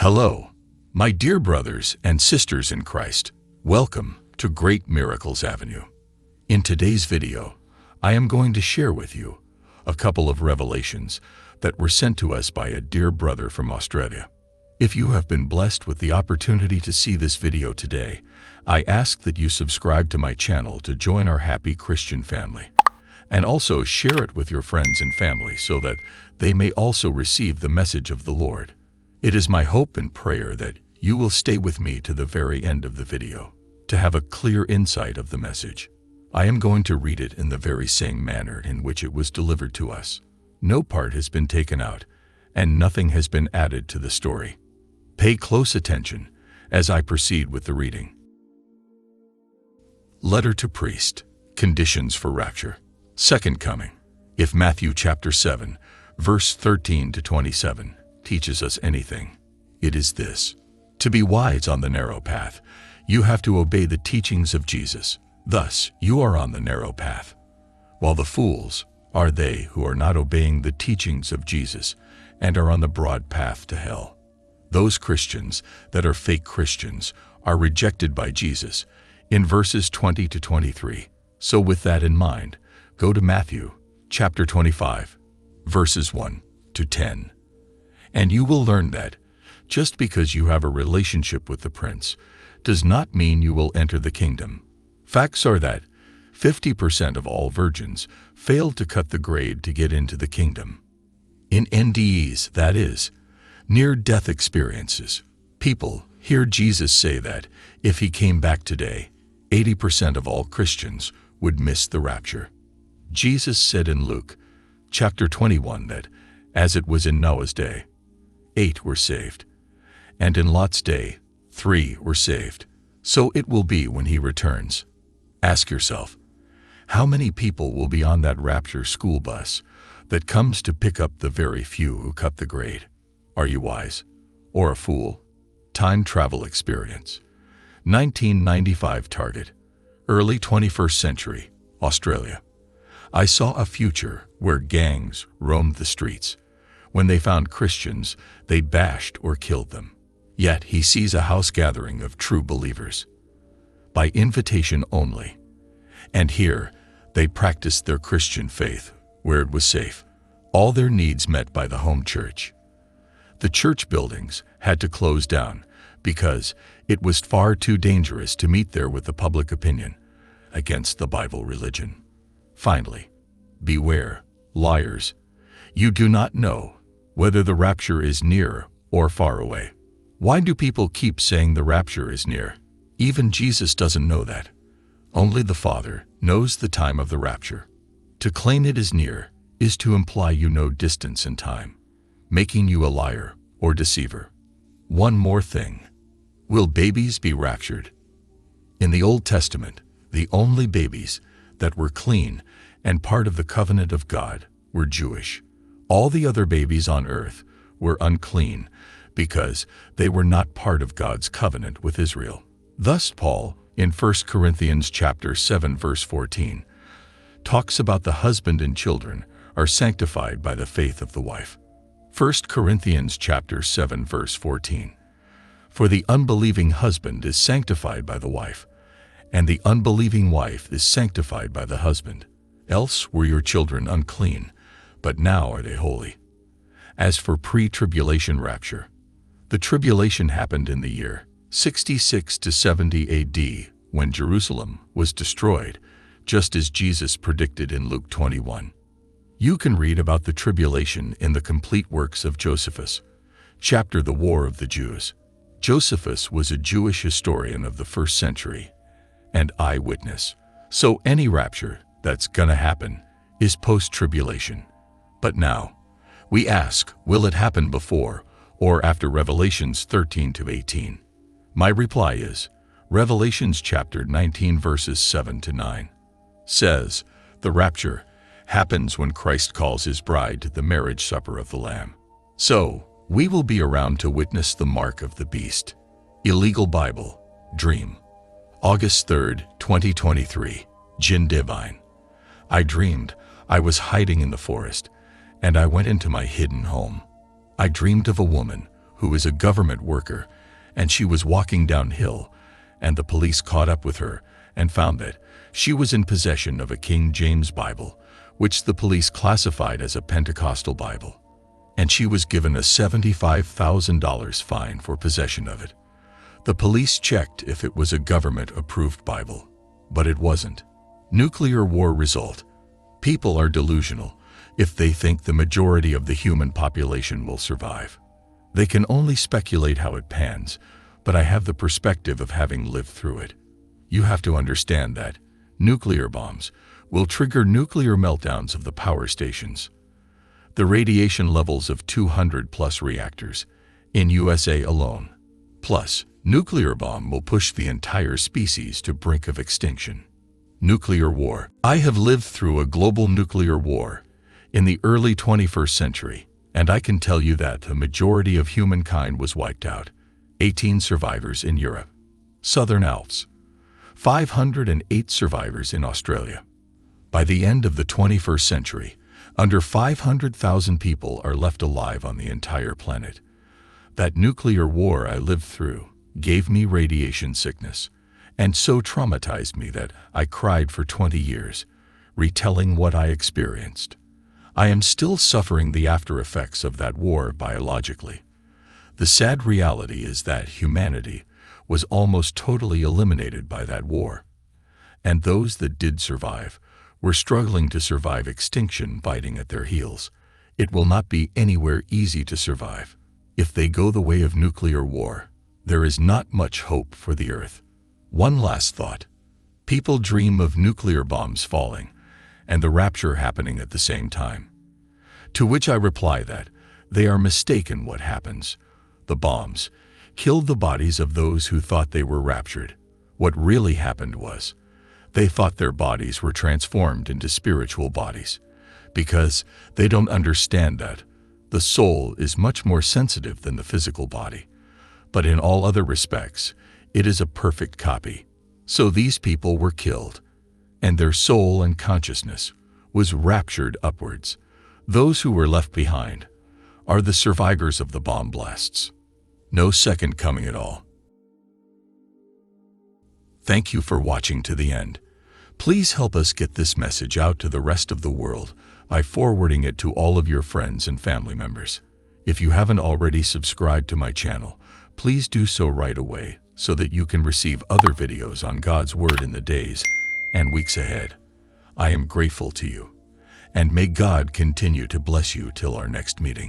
Hello, my dear brothers and sisters in Christ. Welcome to Great Miracles Avenue. In today's video, I am going to share with you a couple of revelations that were sent to us by a dear brother from Australia. If you have been blessed with the opportunity to see this video today, I ask that you subscribe to my channel to join our happy Christian family, and also share it with your friends and family so that they may also receive the message of the Lord. It is my hope and prayer that you will stay with me to the very end of the video to have a clear insight of the message. I am going to read it in the very same manner in which it was delivered to us. No part has been taken out, and nothing has been added to the story. Pay close attention as I proceed with the reading. Letter to Priest. Conditions for Rapture. Second Coming. If Matthew chapter 7, verse 13 to 27 teaches us anything, it is this. To be wise on the narrow path, you have to obey the teachings of Jesus. Thus, you are on the narrow path, while the fools are they who are not obeying the teachings of Jesus and are on the broad path to hell. Those Christians that are fake Christians are rejected by Jesus in verses 20 to 23. So with that in mind, go to Matthew chapter 25, verses 1 to 10, and you will learn that just because you have a relationship with the Prince does not mean you will enter the kingdom. Facts are that 50% of all virgins failed to cut the grade to get into the kingdom. In NDEs, that is, near-death experiences, people hear Jesus say that if he came back today, 80% of all Christians would miss the rapture. Jesus said in Luke chapter 21 that, as it was in Noah's day, 8 were saved, and in Lot's day, 3 were saved. So it will be when he returns. Ask yourself, how many people will be on that rapture school bus that comes to pick up the very few who cut the grade? Are you wise or a fool? Time travel experience. 1995 target. Early 21st century, Australia. I saw a future where gangs roamed the streets. When they found Christians, they bashed or killed them. Yet he sees a house gathering of true believers, by invitation only. And here, they practiced their Christian faith where it was safe. All their needs met by the home church. The church buildings had to close down because it was far too dangerous to meet there with the public opinion against the Bible religion. Finally, beware, liars. You do not know whether the rapture is near or far away. Why do people keep saying the rapture is near? Even Jesus doesn't know that. Only the Father knows the time of the rapture. To claim it is near is to imply you know distance and time, making you a liar or deceiver. One more thing. Will babies be raptured? In the Old Testament, the only babies that were clean and part of the covenant of God were Jewish. All the other babies on earth were unclean because they were not part of God's covenant with Israel. Thus Paul, in 1 Corinthians chapter 7 verse 14, talks about the husband and children are sanctified by the faith of the wife. 1 Corinthians chapter 7 verse 14. For the unbelieving husband is sanctified by the wife, and the unbelieving wife is sanctified by the husband. Else were your children unclean, but now are they holy. As for pre-tribulation rapture, the tribulation happened in the year 66 to 70 AD, when Jerusalem was destroyed, just as Jesus predicted in Luke 21. You can read about the tribulation in the complete works of Josephus, chapter The War of the Jews. Josephus was a Jewish historian of the first century and eyewitness. So any rapture that's gonna happen is post-tribulation. But now, we ask, will it happen before or after Revelations 13 to 18? My reply is, Revelations chapter 19 verses 7 to 9 says, the rapture happens when Christ calls his bride to the marriage supper of the Lamb. So, we will be around to witness the mark of the beast. Illegal Bible, dream. August 3rd, 2023, Jin Divine. I dreamed I was hiding in the forest, and I went into my hidden home. I dreamed of a woman who is a government worker, and she was walking downhill, and the police caught up with her and found that she was in possession of a King James Bible, which the police classified as a Pentecostal Bible, and she was given a $75,000 fine for possession of it. The police checked if it was a government-approved Bible, but it wasn't. Nuclear war result. People are delusional if they think the majority of the human population will survive. They can only speculate how it pans, but I have the perspective of having lived through it. You have to understand that nuclear bombs will trigger nuclear meltdowns of the power stations. The radiation levels of 200-plus reactors in USA alone, plus nuclear bomb will push the entire species to brink of extinction. Nuclear war. I have lived through a global nuclear war in the early 21st century, and I can tell you that the majority of humankind was wiped out. 18 survivors in Europe, Southern Alps, 508 survivors in Australia. By the end of the 21st century, under 500,000 people are left alive on the entire planet. That nuclear war I lived through gave me radiation sickness, and so traumatized me that I cried for 20 years, retelling what I experienced. I am still suffering the after effects of that war biologically. The sad reality is that humanity was almost totally eliminated by that war, and those that did survive were struggling to survive extinction biting at their heels. It will not be anywhere easy to survive. If they go the way of nuclear war, there is not much hope for the Earth. One last thought. People dream of nuclear bombs falling and the rapture happening at the same time. To which I reply that they are mistaken what happens. The bombs killed the bodies of those who thought they were raptured. What really happened was they thought their bodies were transformed into spiritual bodies, because they don't understand that the soul is much more sensitive than the physical body, but in all other respects, it is a perfect copy. So these people were killed, and their soul and consciousness was raptured upwards. Those who were left behind are the survivors of the bomb blasts. No second coming at all. Thank you for watching to the end. Please help us get this message out to the rest of the world by forwarding it to all of your friends and family members. If you haven't already subscribed to my channel, please do so right away, so that you can receive other videos on God's Word in the days and weeks ahead. I am grateful to you, and may God continue to bless you till our next meeting.